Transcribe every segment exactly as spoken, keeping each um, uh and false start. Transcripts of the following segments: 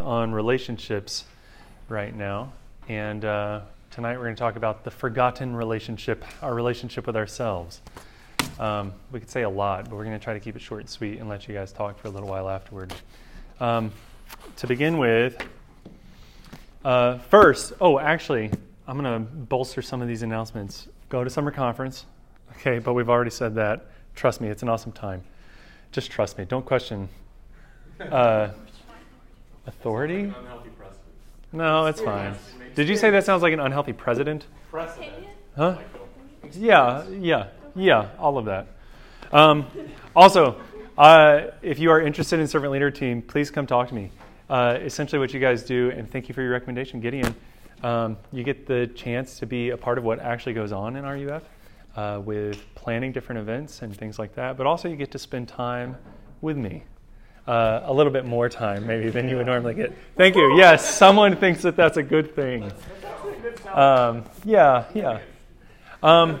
On relationships right now, and uh, tonight we're going to talk about the forgotten relationship, our relationship with ourselves. Um, we could say a lot, but we're going to try to keep it short and sweet and let you guys talk for a little while afterward. Um, to begin with, uh, first, oh, actually, I'm going to bolster some of these announcements. Go to summer conference, okay, but we've already said that. Trust me, it's an awesome time. Just trust me. Don't question. Uh, Authority? Like no, it's fine. Did you say that sounds like an unhealthy president? President. Huh? Yeah, yeah, yeah, all of that. Um, also, uh, if you are interested in Servant Leader Team, please come talk to me. Uh, essentially what you guys do, and thank you for your recommendation, Gideon, um, you get the chance to be a part of what actually goes on in R U F uh, with planning different events and things like that, but also you get to spend time with me. Uh, a little bit more time, maybe, than you would normally get. Thank you. Yes, someone thinks that that's a good thing. Um, yeah, yeah. Um,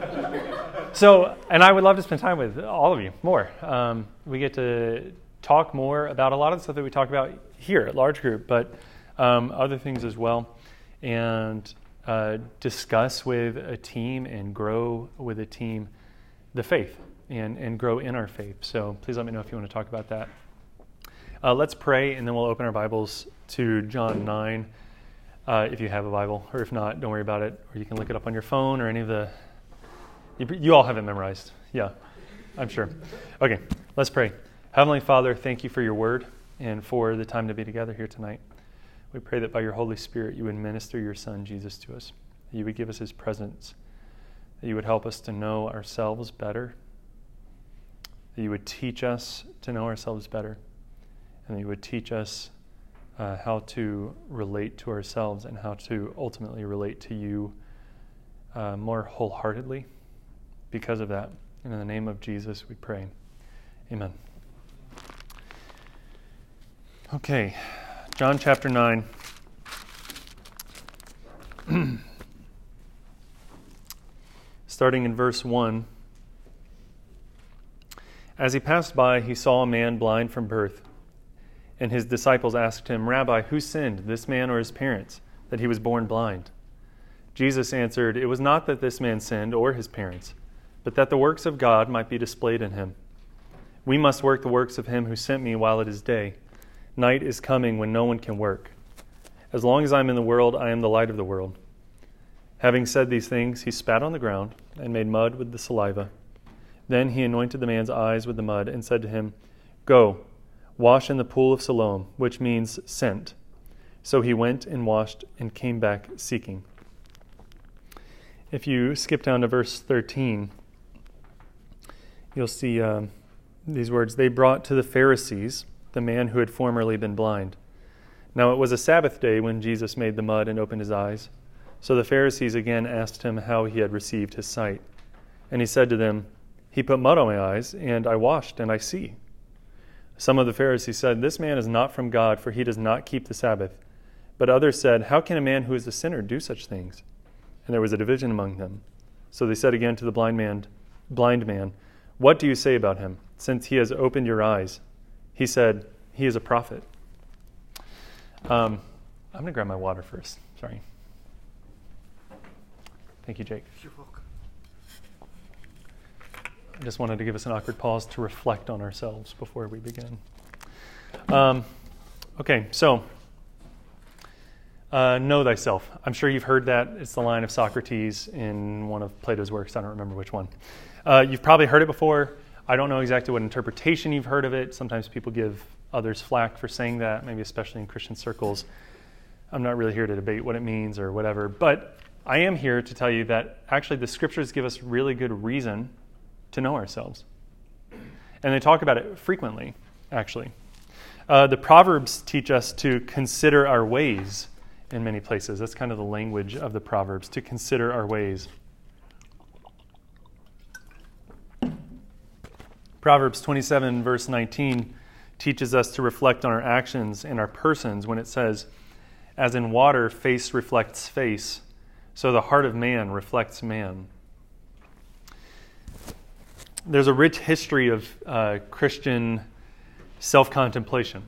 so, and I would love to spend time with all of you more. Um, we get to talk more about a lot of the stuff that we talk about here at Large Group, but um, other things as well, and uh, discuss with a team and grow with a team the faith and, and grow in our faith. So please let me know if you want to talk about that. Uh, let's pray, and then we'll open our Bibles to John nine, uh, if you have a Bible. Or if not, don't worry about it. Or you can look it up on your phone or any of the... You, you all have it memorized. Yeah, I'm sure. Okay, let's pray. Heavenly Father, thank you for your word and for the time to be together here tonight. We pray that by your Holy Spirit you would minister your Son, Jesus, to us. That you would give us his presence. That you would help us to know ourselves better. That you would teach us to know ourselves better. And you would teach us uh, how to relate to ourselves and how to ultimately relate to you uh, more wholeheartedly because of that. And in the name of Jesus, we pray. Amen. Okay, John chapter nine. Starting in verse one. As he passed by, he saw a man blind from birth. And his disciples asked him, "Rabbi, who sinned, this man or his parents, that he was born blind?" Jesus answered, "It was not that this man sinned or his parents, but that the works of God might be displayed in him. We must work the works of him who sent me while it is day. Night is coming when no one can work. As long as I am in the world, I am the light of the world." Having said these things, he spat on the ground and made mud with the saliva. Then he anointed the man's eyes with the mud and said to him, "Go. Wash in the pool of Siloam," which means sent. So he went and washed and came back seeking. If you skip down to verse thirteen, you'll see um, these words. They brought to the Pharisees the man who had formerly been blind. Now it was a Sabbath day when Jesus made the mud and opened his eyes. So the Pharisees again asked him how he had received his sight. And he said to them, "He put mud on my eyes, and I washed, and I see." Some of the Pharisees said, "This man is not from God, for he does not keep the Sabbath." But others said, "How can a man who is a sinner do such things?" And there was a division among them. So they said again to the blind man, blind man, "What do you say about him, since he has opened your eyes?" He said, "He is a prophet." Um, I'm going to grab my water first. Sorry. Thank you, Jake. You're welcome. I just wanted to give us an awkward pause to reflect on ourselves before we begin. Um, okay, so, uh, know thyself. I'm sure you've heard that. It's the line of Socrates in one of Plato's works. I don't remember which one. Uh, you've probably heard it before. I don't know exactly what interpretation you've heard of it. Sometimes people give others flack for saying that, maybe especially in Christian circles. I'm not really here to debate what it means or whatever, but I am here to tell you that actually the scriptures give us really good reason to know ourselves. And they talk about it frequently, actually. Uh, the Proverbs teach us to consider our ways in many places. That's kind of the language of the Proverbs, to consider our ways. Proverbs twenty-seven, verse nineteen, teaches us to reflect on our actions and our persons when it says, "As in water, face reflects face, so the heart of man reflects man." There's a rich history of uh, Christian self-contemplation.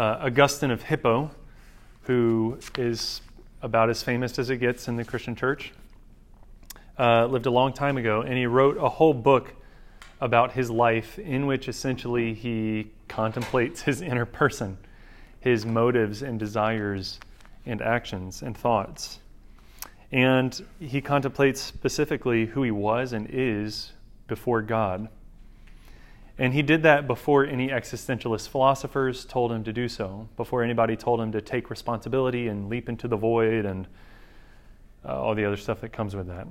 uh, Augustine of Hippo, who is about as famous as it gets in the Christian church, uh, lived a long time ago, and he wrote a whole book about his life in which essentially he contemplates his inner person, his motives and desires and actions and thoughts. And he contemplates specifically who he was and is before God. And he did that before any existentialist philosophers told him to do so, before anybody told him to take responsibility and leap into the void and uh, all the other stuff that comes with that.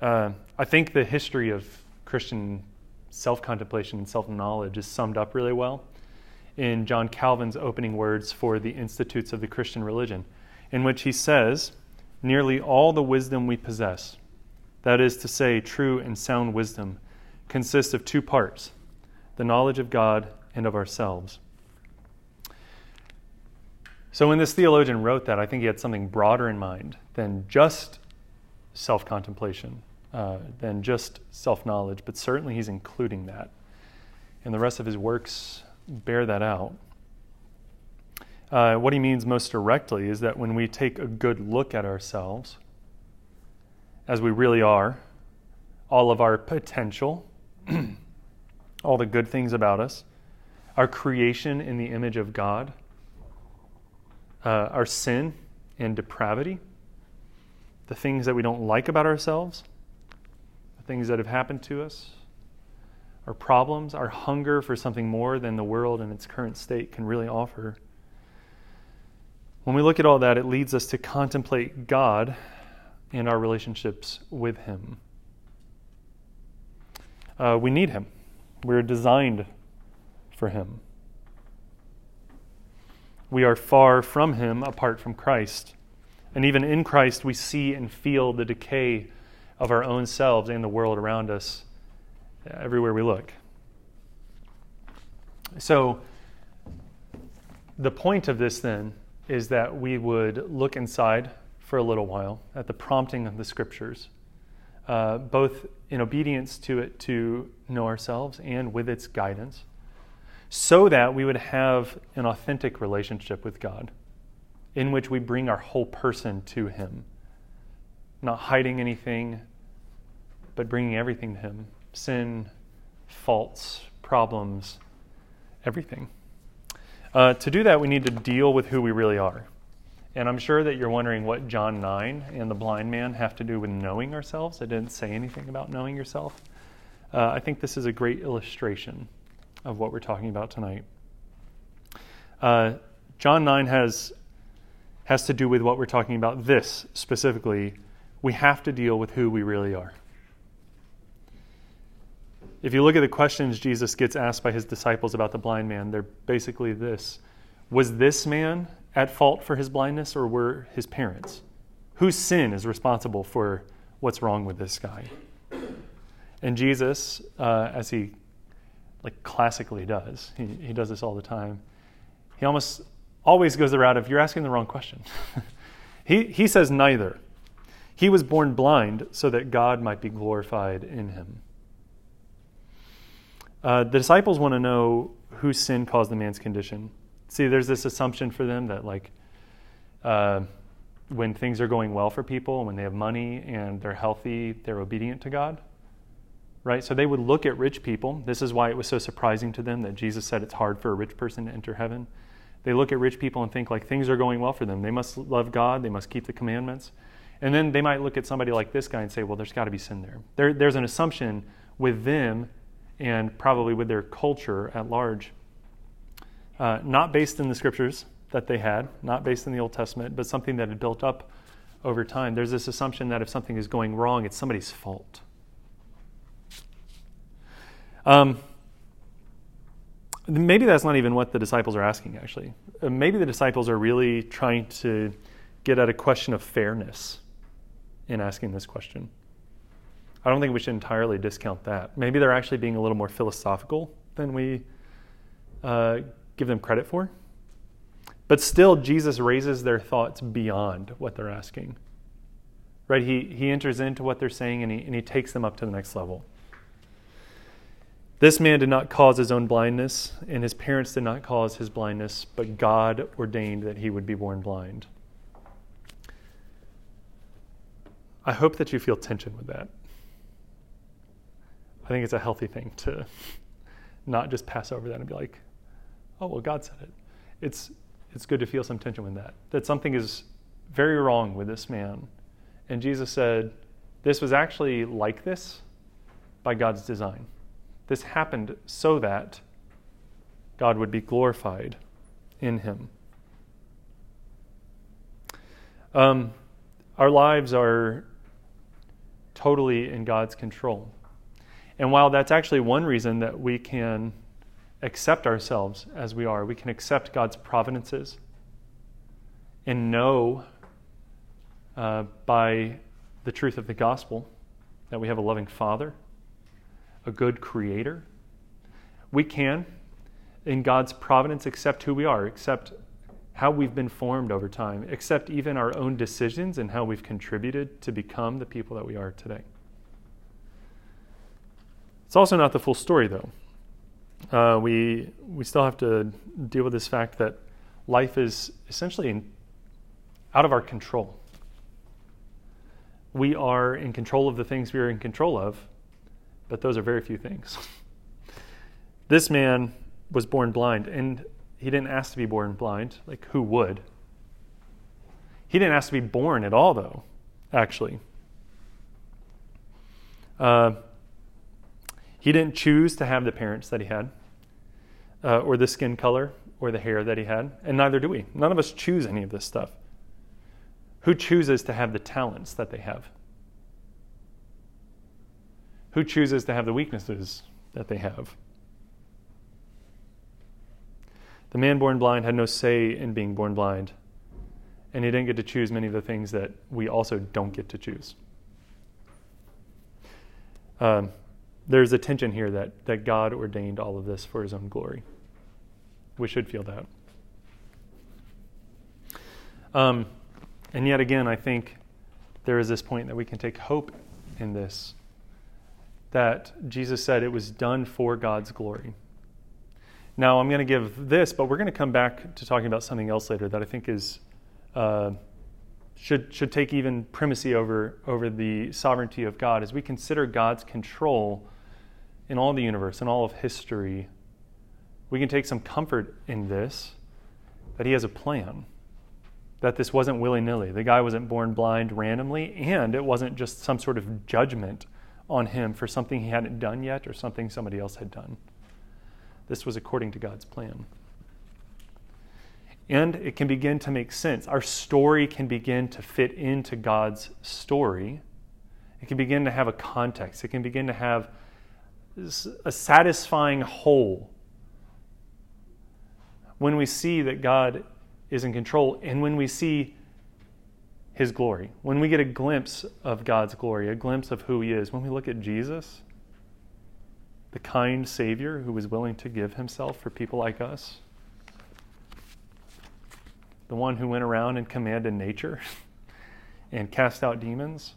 Uh, I think the history of Christian self-contemplation and self-knowledge is summed up really well in John Calvin's opening words for the Institutes of the Christian Religion, in which he says, "Nearly all the wisdom we possess, that is to say, true and sound wisdom, consists of two parts, the knowledge of God and of ourselves." So when this theologian wrote that, I think he had something broader in mind than just self-contemplation, uh, than just self-knowledge, but certainly he's including that. And the rest of his works bear that out. Uh, what he means most directly is that when we take a good look at ourselves, as we really are, all of our potential, all the good things about us, our creation in the image of God, uh, our sin and depravity, the things that we don't like about ourselves, the things that have happened to us, our problems, our hunger for something more than the world in its current state can really offer. When we look at all that, it leads us to contemplate God and our relationships with Him. Uh, we need Him. We're designed for Him. We are far from Him apart from Christ. And even in Christ, we see and feel the decay of our own selves and the world around us everywhere we look. So, the point of this then is that we would look inside for a little while at the prompting of the Scriptures, uh, both in obedience to it to know ourselves and with its guidance, so that we would have an authentic relationship with God in which we bring our whole person to Him, not hiding anything, but bringing everything to Him, sin, faults, problems, everything. Uh, to do that, we need to deal with who we really are. And I'm sure that you're wondering what John nine and the blind man have to do with knowing ourselves. It didn't say anything about knowing yourself. Uh, I think this is a great illustration of what we're talking about tonight. Uh, John nine has, has to do with what we're talking about this specifically. We have to deal with who we really are. If you look at the questions Jesus gets asked by his disciples about the blind man, they're basically this. Was this man at fault for his blindness, or were his parents? Whose sin is responsible for what's wrong with this guy? And Jesus, uh, as he like classically does, he, he does this all the time, he almost always goes the route of, you're asking the wrong question. he, he says neither. He was born blind so that God might be glorified in him. Uh, the disciples want to know whose sin caused the man's condition. See, there's this assumption for them that, like, uh, when things are going well for people, when they have money and they're healthy, they're obedient to God, right? So they would look at rich people. This is why it was so surprising to them that Jesus said it's hard for a rich person to enter heaven. They look at rich people and think, like, things are going well for them. They must love God. They must keep the commandments. And then they might look at somebody like this guy and say, well, there's got to be sin there. there. There's an assumption with them and probably with their culture at large, uh, not based in the Scriptures that they had, not based in the Old Testament, but something that had built up over time. There's this assumption that if something is going wrong, it's somebody's fault. Um, maybe that's not even what the disciples are asking, actually. Maybe the disciples are really trying to get at a question of fairness in asking this question. I don't think we should entirely discount that. Maybe they're actually being a little more philosophical than we uh, give them credit for. But still, Jesus raises their thoughts beyond what they're asking. Right? He he enters into what they're saying, and he, and he takes them up to the next level. This man did not cause his own blindness, and his parents did not cause his blindness, but God ordained that he would be born blind. I hope that you feel tension with that. I think it's a healthy thing to not just pass over that and be like, oh, well, God said it. It's it's good to feel some tension with that, that something is very wrong with this man. And Jesus said, this was actually like this by God's design. This happened so that God would be glorified in him. Um, our lives are totally in God's control. And while that's actually one reason that we can accept ourselves as we are, we can accept God's providences and know uh, by the truth of the gospel that we have a loving Father, a good creator. We can, in God's providence, accept who we are, accept how we've been formed over time, accept even our own decisions and how we've contributed to become the people that we are today. It's also not the full story, though. Uh, we we still have to deal with this fact that life is essentially in, out of our control. We are in control of the things we are in control of, but those are very few things. This man was born blind, and he didn't ask to be born blind. Like, who would? He didn't ask to be born at all, though, actually. Uh, he didn't choose to have the parents that he had, uh, or the skin color, or the hair that he had, and neither do we. None of us choose any of this stuff. Who chooses to have the talents that they have? Who chooses to have the weaknesses that they have? The man born blind had no say in being born blind, and he didn't get to choose many of the things that we also don't get to choose. Um, there's a tension here that, that God ordained all of this for his own glory. We should feel that. Um, and yet again, I think there is this point that we can take hope in this, that Jesus said it was done for God's glory. Now, I'm going to give this, but we're going to come back to talking about something else later that I think is uh, should should take even primacy over, over the sovereignty of God as we consider God's control in all the universe, in all of history. We can take some comfort in this, that he has a plan, that this wasn't willy-nilly. The guy wasn't born blind randomly, and it wasn't just some sort of judgment on him for something he hadn't done yet or something somebody else had done. This was according to God's plan. And it can begin to make sense. Our story can begin to fit into God's story. It can begin to have a context. It can begin to have a satisfying whole. When we see that God is in control and when we see his glory. When we get a glimpse of God's glory, a glimpse of who he is, when we look at Jesus, the kind Savior who was willing to give himself for people like us, the one who went around and commanded nature and cast out demons,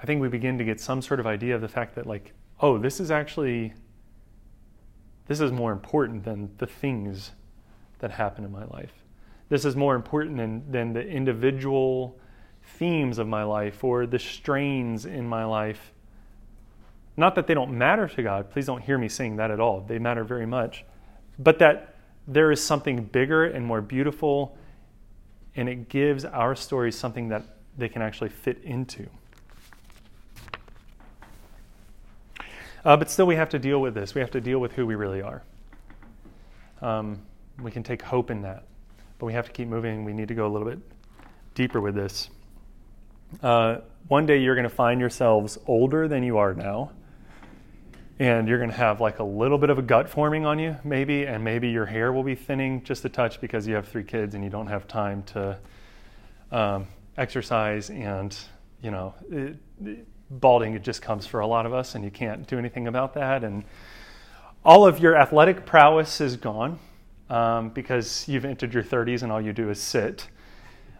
I think we begin to get some sort of idea of the fact that, like, oh, this is actually, this is more important than the things that happen in my life. This is more important than, than the individual themes of my life or the strains in my life. Not that they don't matter to God. Please don't hear me saying that at all. They matter very much. But that there is something bigger and more beautiful, and it gives our story something that they can actually fit into. Uh, but still, we have to deal with this. We have to deal with who we really are. Um, we can take hope in that. But we have to keep moving. We need to go a little bit deeper with this. Uh, one day you're going to find yourselves older than you are now, and you're going to have like a little bit of a gut forming on you, maybe, and maybe your hair will be thinning just a touch because you have three kids and you don't have time to um, exercise, and, you know, it, it, balding, it just comes for a lot of us, and you can't do anything about that, and all of your athletic prowess is gone. Um, because you've entered your thirties and all you do is sit.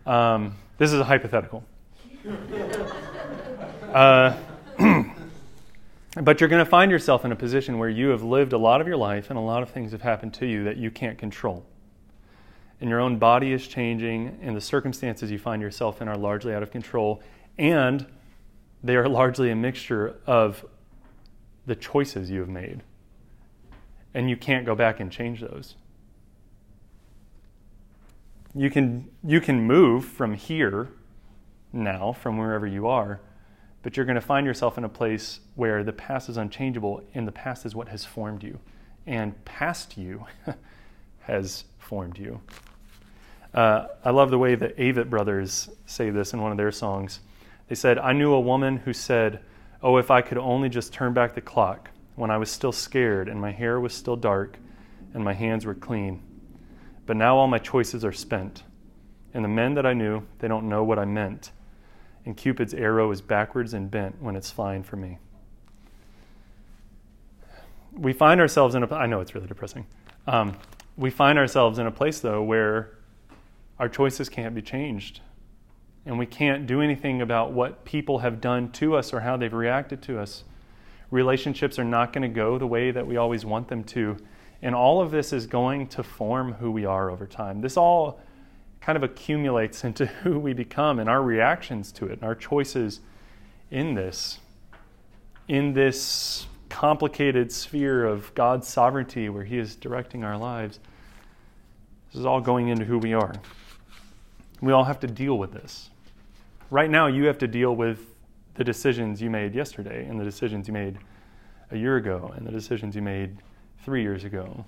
Um, this is a hypothetical. uh, But you're going to find yourself in a position where you have lived a lot of your life and a lot of things have happened to you that you can't control. And your own body is changing, and the circumstances you find yourself in are largely out of control, and they are largely a mixture of the choices you have made. And you can't go back and change those. You can, you can move from here now, from wherever you are, but you're going to find yourself in a place where the past is unchangeable, and the past is what has formed you. And past you has formed you. Uh, I love the way the Avett Brothers say this in one of their songs. They said, "I knew a woman who said, 'Oh, if I could only just turn back the clock when I was still scared and my hair was still dark and my hands were clean. But now all my choices are spent. And the men that I knew, they don't know what I meant. And Cupid's arrow is backwards and bent when it's flying for me.'" We find ourselves in a... I know it's really depressing. Um, we find ourselves in a place, though, where our choices can't be changed. And we can't do anything about what people have done to us or how they've reacted to us. Relationships are not going to go the way that we always want them to. And all of this is going to form who we are over time. This all kind of accumulates into who we become and our reactions to it and our choices in this, in this complicated sphere of God's sovereignty where He is directing our lives. This is all going into who we are. We all have to deal with this. Right now, you have to deal with the decisions you made yesterday and the decisions you made a year ago and the decisions you made three years ago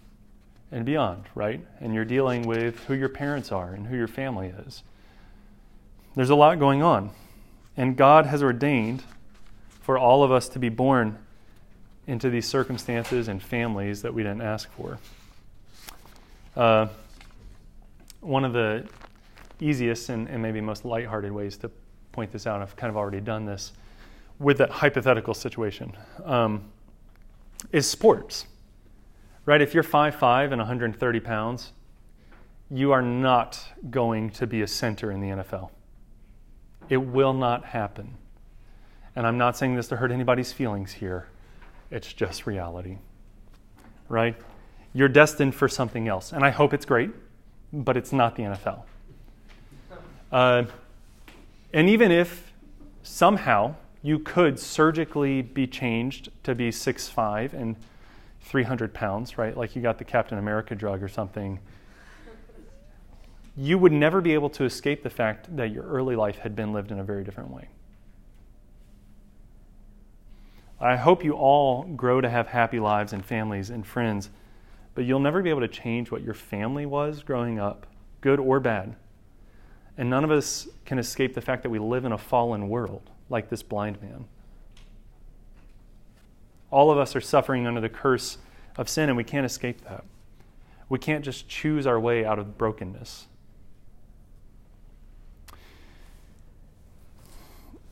and beyond, right? And you're dealing with who your parents are and who your family is. There's a lot going on. And God has ordained for all of us to be born into these circumstances and families that we didn't ask for. Uh, one of the easiest and, and maybe most lighthearted ways to point this out, I've kind of already done this, with that hypothetical situation, um, is sports. Right, if you're five foot five and one hundred thirty pounds, you are not going to be a center in the N F L. It will not happen. And I'm not saying this to hurt anybody's feelings here. It's just reality, right? You're destined for something else. And I hope it's great, but it's not the N F L. Uh, and even if somehow you could surgically be changed to be six foot five and three hundred pounds, right? Like you got the Captain America drug or something. You would never be able to escape the fact that your early life had been lived in a very different way. I hope you all grow to have happy lives and families and friends, but you'll never be able to change what your family was growing up, good or bad. And none of us can escape the fact that we live in a fallen world, like this blind man. All of us are suffering under the curse of sin, and we can't escape that. We can't just choose our way out of brokenness.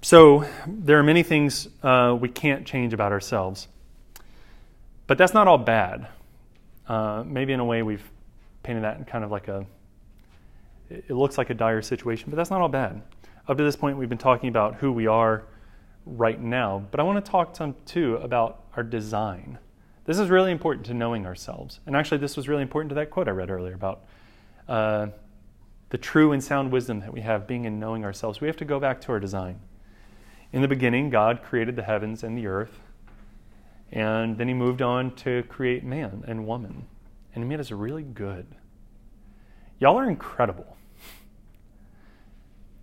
So there are many things uh, we can't change about ourselves. But that's not all bad. Uh, maybe in a way we've painted that in kind of like a, it looks like a dire situation, but that's not all bad. Up to this point, we've been talking about who we are right now, but I want to talk some too about our design. This is really important to knowing ourselves. And actually, this was really important to that quote I read earlier about uh, the true and sound wisdom that we have being in knowing ourselves. We have to go back to our design. In the beginning, God created the heavens and the earth, and then He moved on to create man and woman, and He made us really good. Y'all are incredible.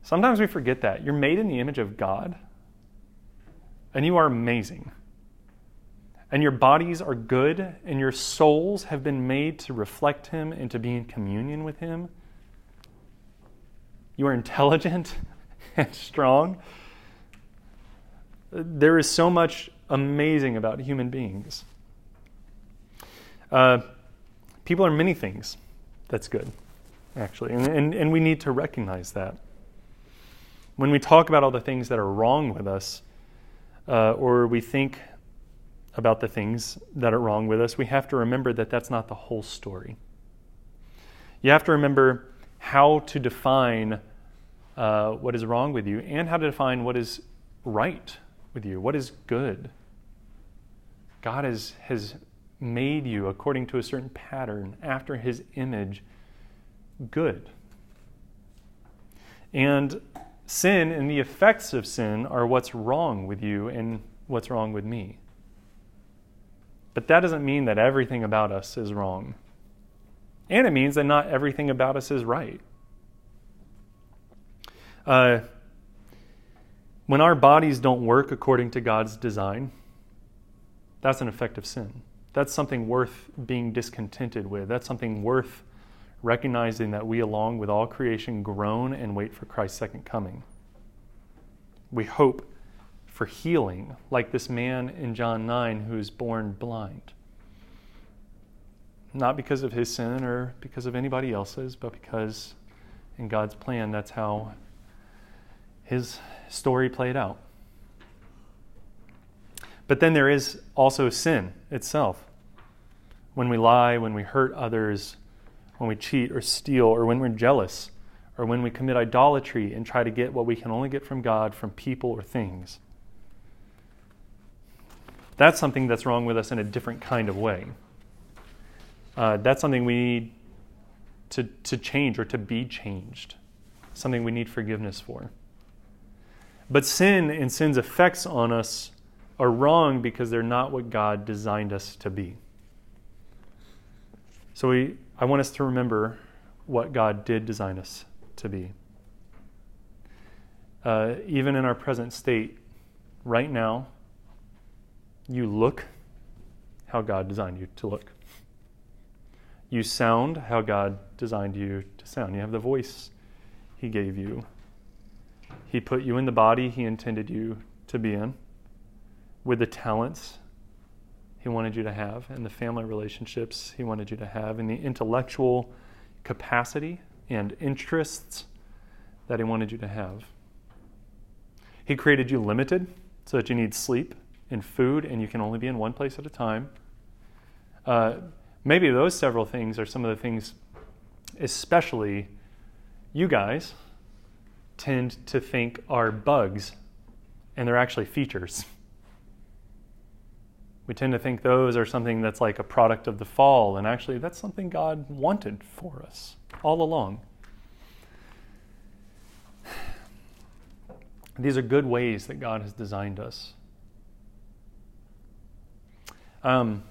Sometimes we forget that. You're made in the image of God, and you are amazing. And your bodies are good, and your souls have been made to reflect Him and to be in communion with Him. You are intelligent and strong. There is so much amazing about human beings. Uh, people are many things. That's good, actually. And, and, and we need to recognize that. When we talk about all the things that are wrong with us, Uh, or we think about the things that are wrong with us, we have to remember that that's not the whole story. You have to remember how to define uh, what is wrong with you and how to define what is right with you, what is good. God is, has made you according to a certain pattern, after his image, good. And sin and the effects of sin are what's wrong with you and what's wrong with me. But that doesn't mean that everything about us is wrong. And it means that not everything about us is right. Uh, when our bodies don't work according to God's design, that's an effect of sin. That's something worth being discontented with. That's something worth recognizing that we, along with all creation, groan and wait for Christ's second coming. We hope for healing, like this man in John nine who is born blind. Not because of his sin or because of anybody else's, but because in God's plan, that's how his story played out. But then there is also sin itself. When we lie, when we hurt others, when we cheat or steal, or when we're jealous, or when we commit idolatry and try to get what we can only get from God, from people or things. That's something that's wrong with us in a different kind of way. Uh, that's something we need to, to change or to be changed. Something we need forgiveness for. But sin and sin's effects on us are wrong because they're not what God designed us to be. So we, I want us to remember what God did design us to be. Uh, even in our present state, right now, you look how God designed you to look. You sound how God designed you to sound. You have the voice he gave you. He put you in the body he intended you to be in, with the talents he wanted you to have, and the family relationships he wanted you to have, and the intellectual capacity and interests that he wanted you to have. He created you limited so that you need sleep and food, and you can only be in one place at a time. Uh, Maybe those several things are some of the things, especially you guys, tend to think are bugs, and they're actually features. We tend to think those are something that's like a product of the fall, and actually that's something God wanted for us all along. These are good ways that God has designed us. Um.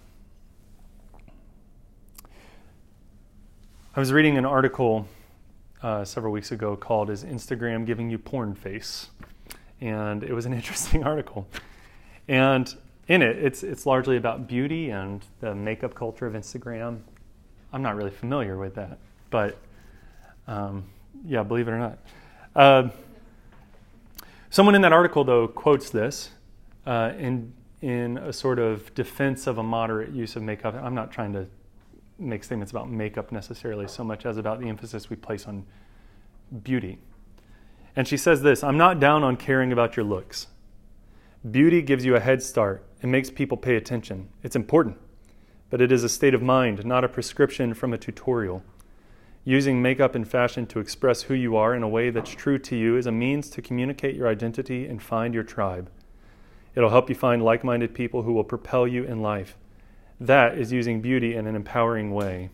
I was reading an article uh, several weeks ago called Is Instagram Giving You Porn Face? And it was an interesting article. And in it, it's it's largely about beauty and the makeup culture of Instagram. I'm not really familiar with that, but um, yeah, believe it or not. Uh, someone in that article, though, quotes this uh, in, in a sort of defense of a moderate use of makeup. I'm not trying to make statements about makeup necessarily so much as about the emphasis we place on beauty. And she says this, "I'm not down on caring about your looks. Beauty gives you a head start. It makes people pay attention. It's important, but it is a state of mind, not a prescription from a tutorial. Using makeup and fashion to express who you are in a way that's true to you is a means to communicate your identity and find your tribe. It'll help you find like-minded people who will propel you in life. That is using beauty in an empowering way."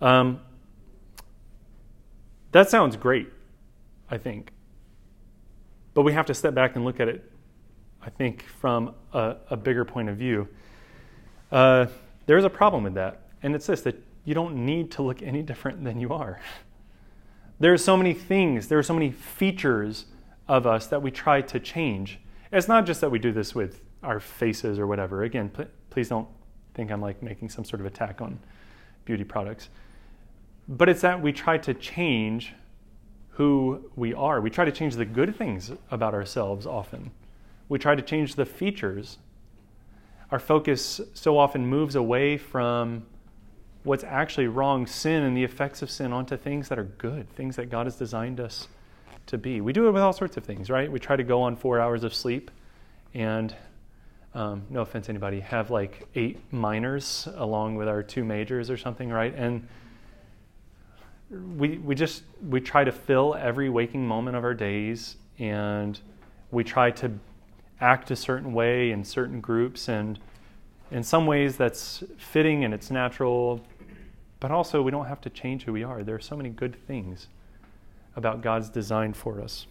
Um, that sounds great, I think. But we have to step back and look at it, I think, from a, a bigger point of view. Uh, there is a problem with that. And it's this, that you don't need to look any different than you are. There are so many things, there are so many features of us that we try to change. It's not just that we do this with our faces or whatever. Again, pl- please don't think I'm like making some sort of attack on beauty products. But it's that we try to change who we are. We try to change the good things about ourselves often. We try to change the features. Our focus so often moves away from what's actually wrong, sin and the effects of sin, onto things that are good, things that God has designed us to be. We do it with all sorts of things, right? We try to go on four hours of sleep and Um, no offense to anybody, have like eight minors along with our two majors or something, right? And we we just, we try to fill every waking moment of our days, and we try to act a certain way in certain groups, and in some ways that's fitting and it's natural, but also we don't have to change who we are. There are so many good things about God's design for us.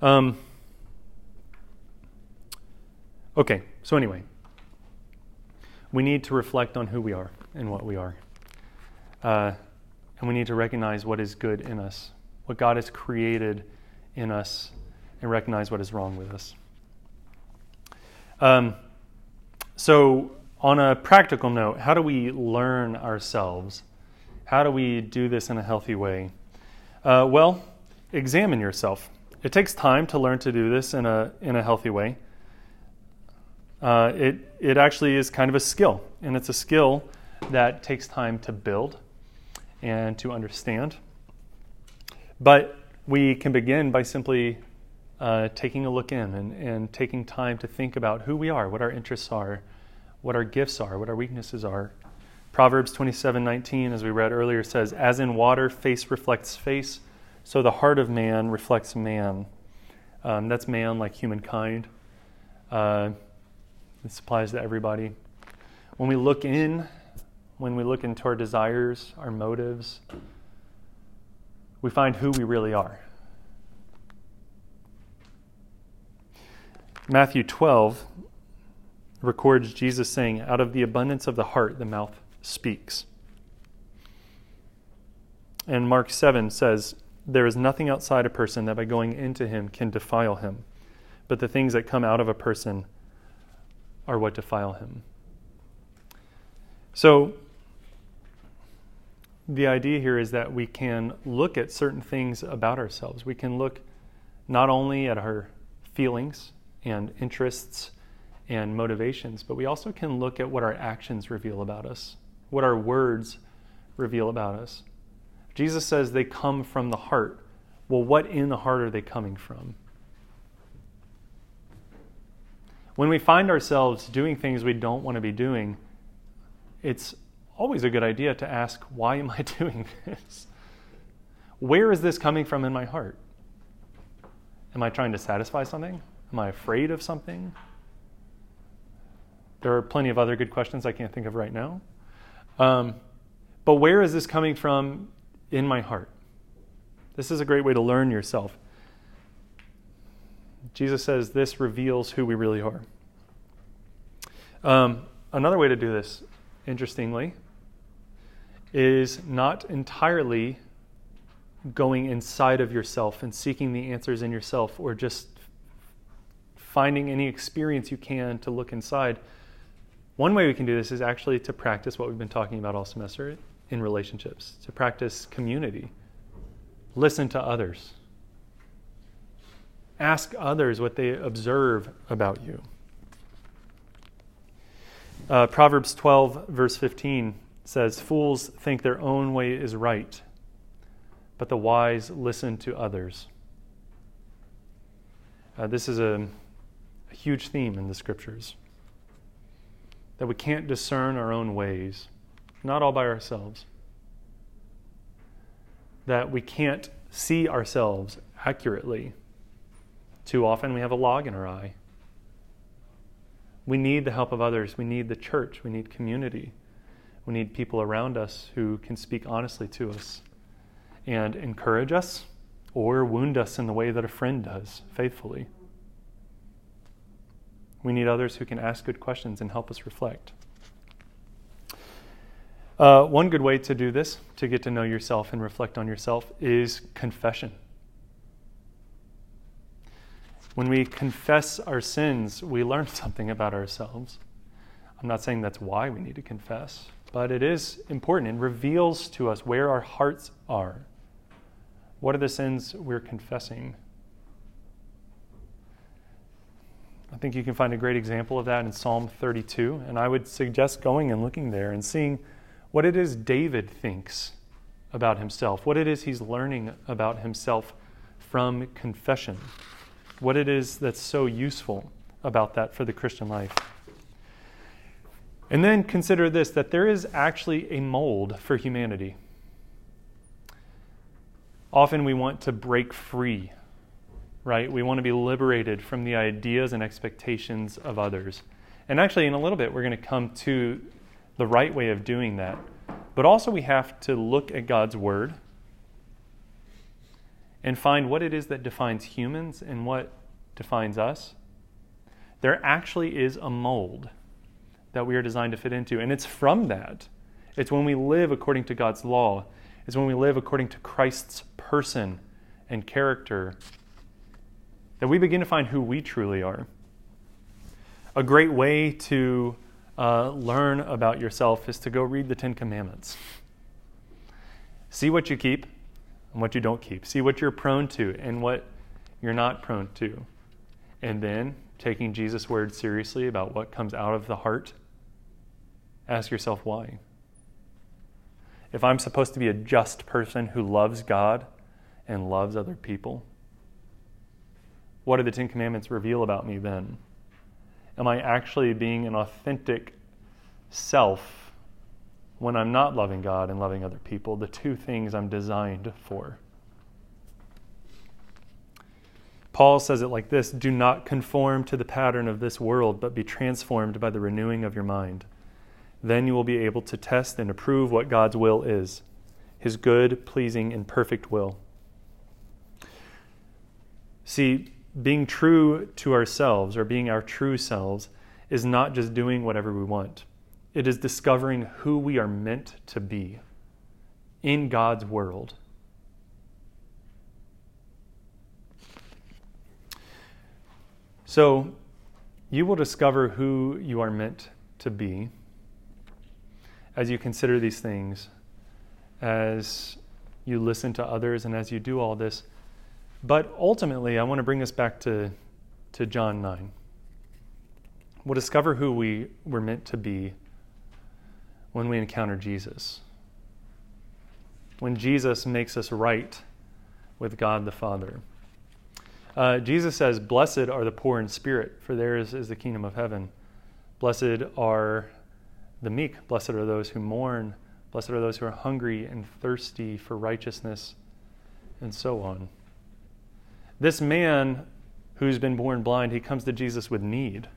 Um, okay, so anyway, we need to reflect on who we are and what we are. Uh, and we need to recognize what is good in us, what God has created in us, and recognize what is wrong with us. Um, so on a practical note, how do we learn ourselves? How do we do this in a healthy way? Uh, well, examine yourself. It takes time to learn to do this in a in a healthy way. Uh, it it actually is kind of a skill, and it's a skill that takes time to build and to understand. But we can begin by simply uh, taking a look in and, and taking time to think about who we are, what our interests are, what our gifts are, what our weaknesses are. Proverbs twenty-seven nineteen, as we read earlier, says, "As in water, face reflects face, so the heart of man reflects man." Um, that's man, like humankind. Uh, this applies to everybody. When we look in, when we look into our desires, our motives, we find who we really are. Matthew twelve records Jesus saying, "Out of the abundance of the heart, the mouth speaks." And Mark seven says, "There is nothing outside a person that by going into him can defile him, but the things that come out of a person are what defile him." So the idea here is that we can look at certain things about ourselves. We can look not only at our feelings and interests and motivations, but we also can look at what our actions reveal about us, what our words reveal about us. Jesus says they come from the heart. Well, what in the heart are they coming from? When we find ourselves doing things we don't want to be doing, it's always a good idea to ask, why am I doing this? Where is this coming from in my heart? Am I trying to satisfy something? Am I afraid of something? There are plenty of other good questions I can't think of right now. Um, but where is this coming from in my heart? This is a great way to learn yourself. Jesus says this reveals who we really are. Um, another way to do this, interestingly, is not entirely going inside of yourself and seeking the answers in yourself, or just finding any experience you can to look inside. One way we can do this is actually to practice what we've been talking about all semester in relationships, to practice community. Listen to others. Ask others what they observe about you. Uh, Proverbs twelve, verse fifteen says, "Fools think their own way is right, but the wise listen to others." Uh, this is a, a huge theme in the scriptures, that we can't discern our own ways, not all by ourselves. That we can't see ourselves accurately. Too often we have a log in our eye. We need the help of others. We need the church. We need community. We need people around us who can speak honestly to us and encourage us or wound us in the way that a friend does, faithfully. We need others who can ask good questions and help us reflect. Uh, one good way to do this, to get to know yourself and reflect on yourself, is confession. When we confess our sins, we learn something about ourselves. I'm not saying that's why we need to confess, but it is important. It reveals to us where our hearts are. What are the sins we're confessing? I think you can find a great example of that in Psalm thirty-two, and I would suggest going and looking there and seeing what it is David thinks about himself, what it is he's learning about himself from confession, what it is that's so useful about that for the Christian life. And then consider this, that there is actually a mold for humanity. Often we want to break free, right? We want to be liberated from the ideas and expectations of others. And actually, in a little bit, we're going to come to the right way of doing that. But also we have to look at God's Word and find what it is that defines humans and what defines us. There actually is a mold that we are designed to fit into, and it's from that. It's when we live according to God's law. It's when we live according to Christ's person and character that we begin to find who we truly are. A great way to uh, learn about yourself is to go read the Ten Commandments. See what you keep and what you don't keep. See what you're prone to and what you're not prone to. And then, taking Jesus' word seriously about what comes out of the heart, ask yourself why. If I'm supposed to be a just person who loves God and loves other people, what do the Ten Commandments reveal about me then? Am I actually being an authentic self when I'm not loving God and loving other people, the two things I'm designed for? Paul says it like this: do not conform to the pattern of this world, but be transformed by the renewing of your mind. Then you will be able to test and approve what God's will is, his good, pleasing, and perfect will. See, being true to ourselves, or being our true selves, is not just doing whatever we want. It is discovering who we are meant to be in God's world. So, you will discover who you are meant to be as you consider these things, as you listen to others, and as you do all this. But ultimately, I want to bring us back to, to John nine. We'll discover who we were meant to be when we encounter Jesus. When Jesus makes us right with God the Father. Uh, Jesus says, "Blessed are the poor in spirit, for theirs is the kingdom of heaven. Blessed are the meek, blessed are those who mourn, blessed are those who are hungry and thirsty for righteousness," and so on. This man who's been born blind, he comes to Jesus with need.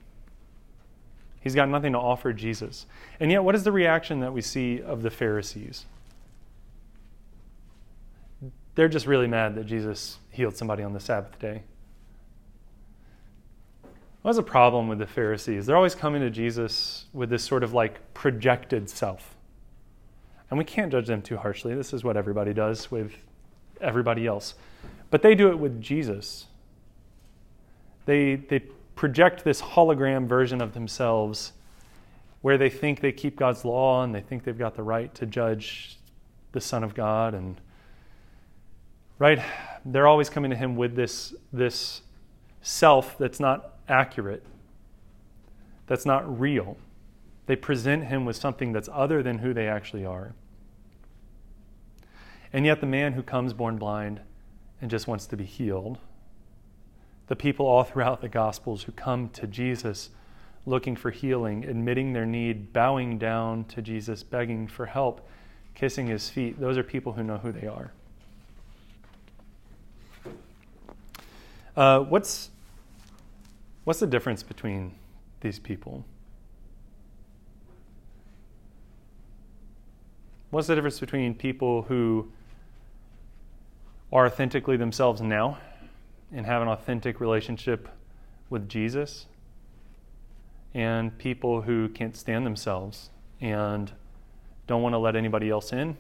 He's got nothing to offer Jesus. And yet, what is the reaction that we see of the Pharisees? They're just really mad that Jesus healed somebody on the Sabbath day. What's the problem with the Pharisees? They're always coming to Jesus with this sort of like projected self. And we can't judge them too harshly. This is what everybody does with everybody else. But they do it with Jesus. They, they project this hologram version of themselves where they think they keep God's law and they think they've got the right to judge the Son of God. And right, they're always coming to him with this, this self that's not accurate, that's not real. They present him with something that's other than who they actually are. And yet the man who comes born blind and just wants to be healed, the people all throughout the Gospels who come to Jesus looking for healing, admitting their need, bowing down to Jesus, begging for help, kissing his feet, those are people who know who they are. Uh, what's What's the difference between these people? What's the difference between people who are authentically themselves now and have an authentic relationship with Jesus and people who can't stand themselves and don't want to let anybody else in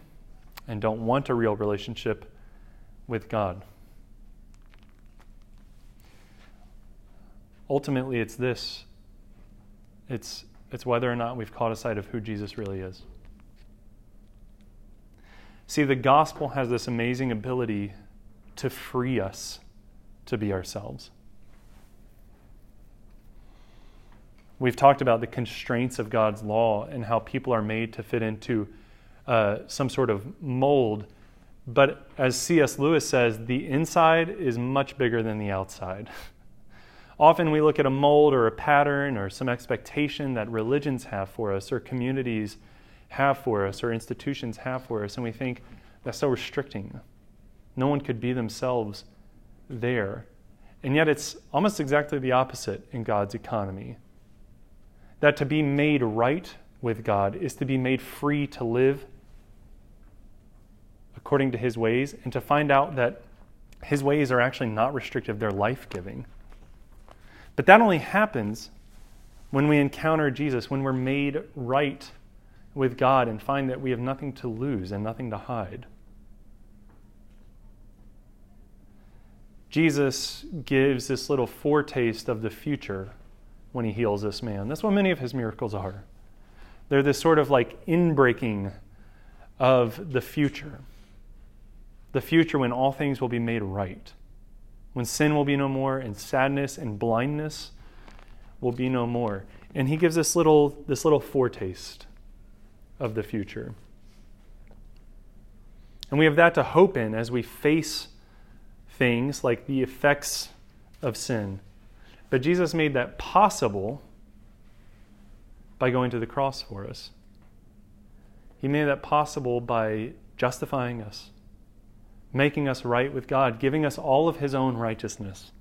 and don't want a real relationship with God? Ultimately, it's this. It's, it's whether or not we've caught a sight of who Jesus really is. See, the gospel has this amazing ability to free us to be ourselves. We've talked about the constraints of God's law and how people are made to fit into uh, some sort of mold. But as C S Lewis says, the inside is much bigger than the outside. Often we look at a mold or a pattern or some expectation that religions have for us or communities have for us or institutions have for us, and we think that's so restricting. No one could be themselves there. And yet it's almost exactly the opposite in God's economy. that to be made right with God is to be made free to live according to his ways, and to find out that his ways are actually not restrictive, they're life-giving. But that only happens when we encounter Jesus, when we're made right with God and find that we have nothing to lose and nothing to hide. Jesus gives this little foretaste of the future when he heals this man. That's what many of his miracles are. They're this sort of like inbreaking of the future. The future when all things will be made right. When sin will be no more, and sadness and blindness will be no more. And he gives this little, this little foretaste of the future. And we have that to hope in as we face things like the effects of sin. But Jesus made that possible by going to the cross for us. He made that possible by justifying us, making us right with God, giving us all of his own righteousness.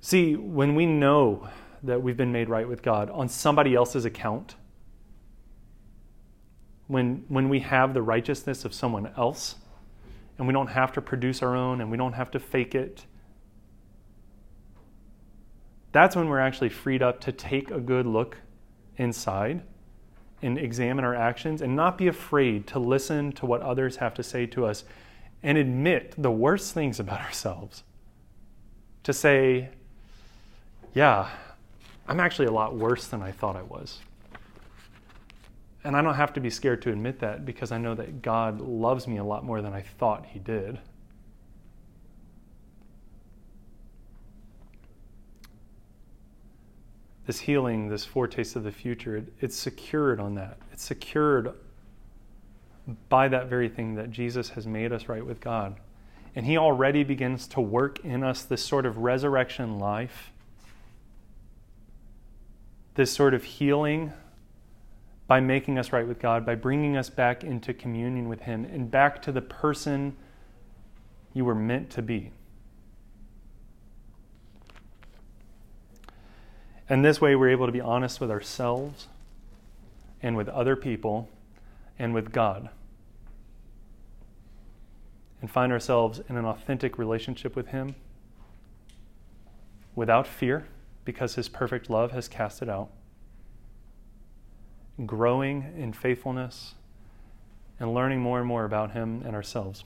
See, when we know that we've been made right with God on somebody else's account, when, when we have the righteousness of someone else, and we don't have to produce our own, and we don't have to fake it, that's when we're actually freed up to take a good look inside and examine our actions and not be afraid to listen to what others have to say to us and admit the worst things about ourselves. To say, yeah, I'm actually a lot worse than I thought I was. And I don't have to be scared to admit that because I know that God loves me a lot more than I thought he did. This healing, this foretaste of the future, it, it's secured on that. It's secured by that very thing that Jesus has made us right with God. And he already begins to work in us this sort of resurrection life, this sort of healing by making us right with God, by bringing us back into communion with him and back to the person you were meant to be. And this way we're able to be honest with ourselves and with other people and with God, and find ourselves in an authentic relationship with him without fear, because his perfect love has cast it out, growing in faithfulness and learning more and more about him and ourselves.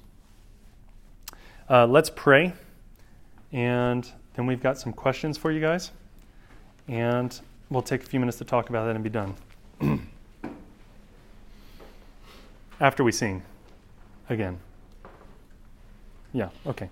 Uh, let's pray, and then we've got some questions for you guys. And we'll take a few minutes to talk about that and be done. After we sing again. Yeah, okay.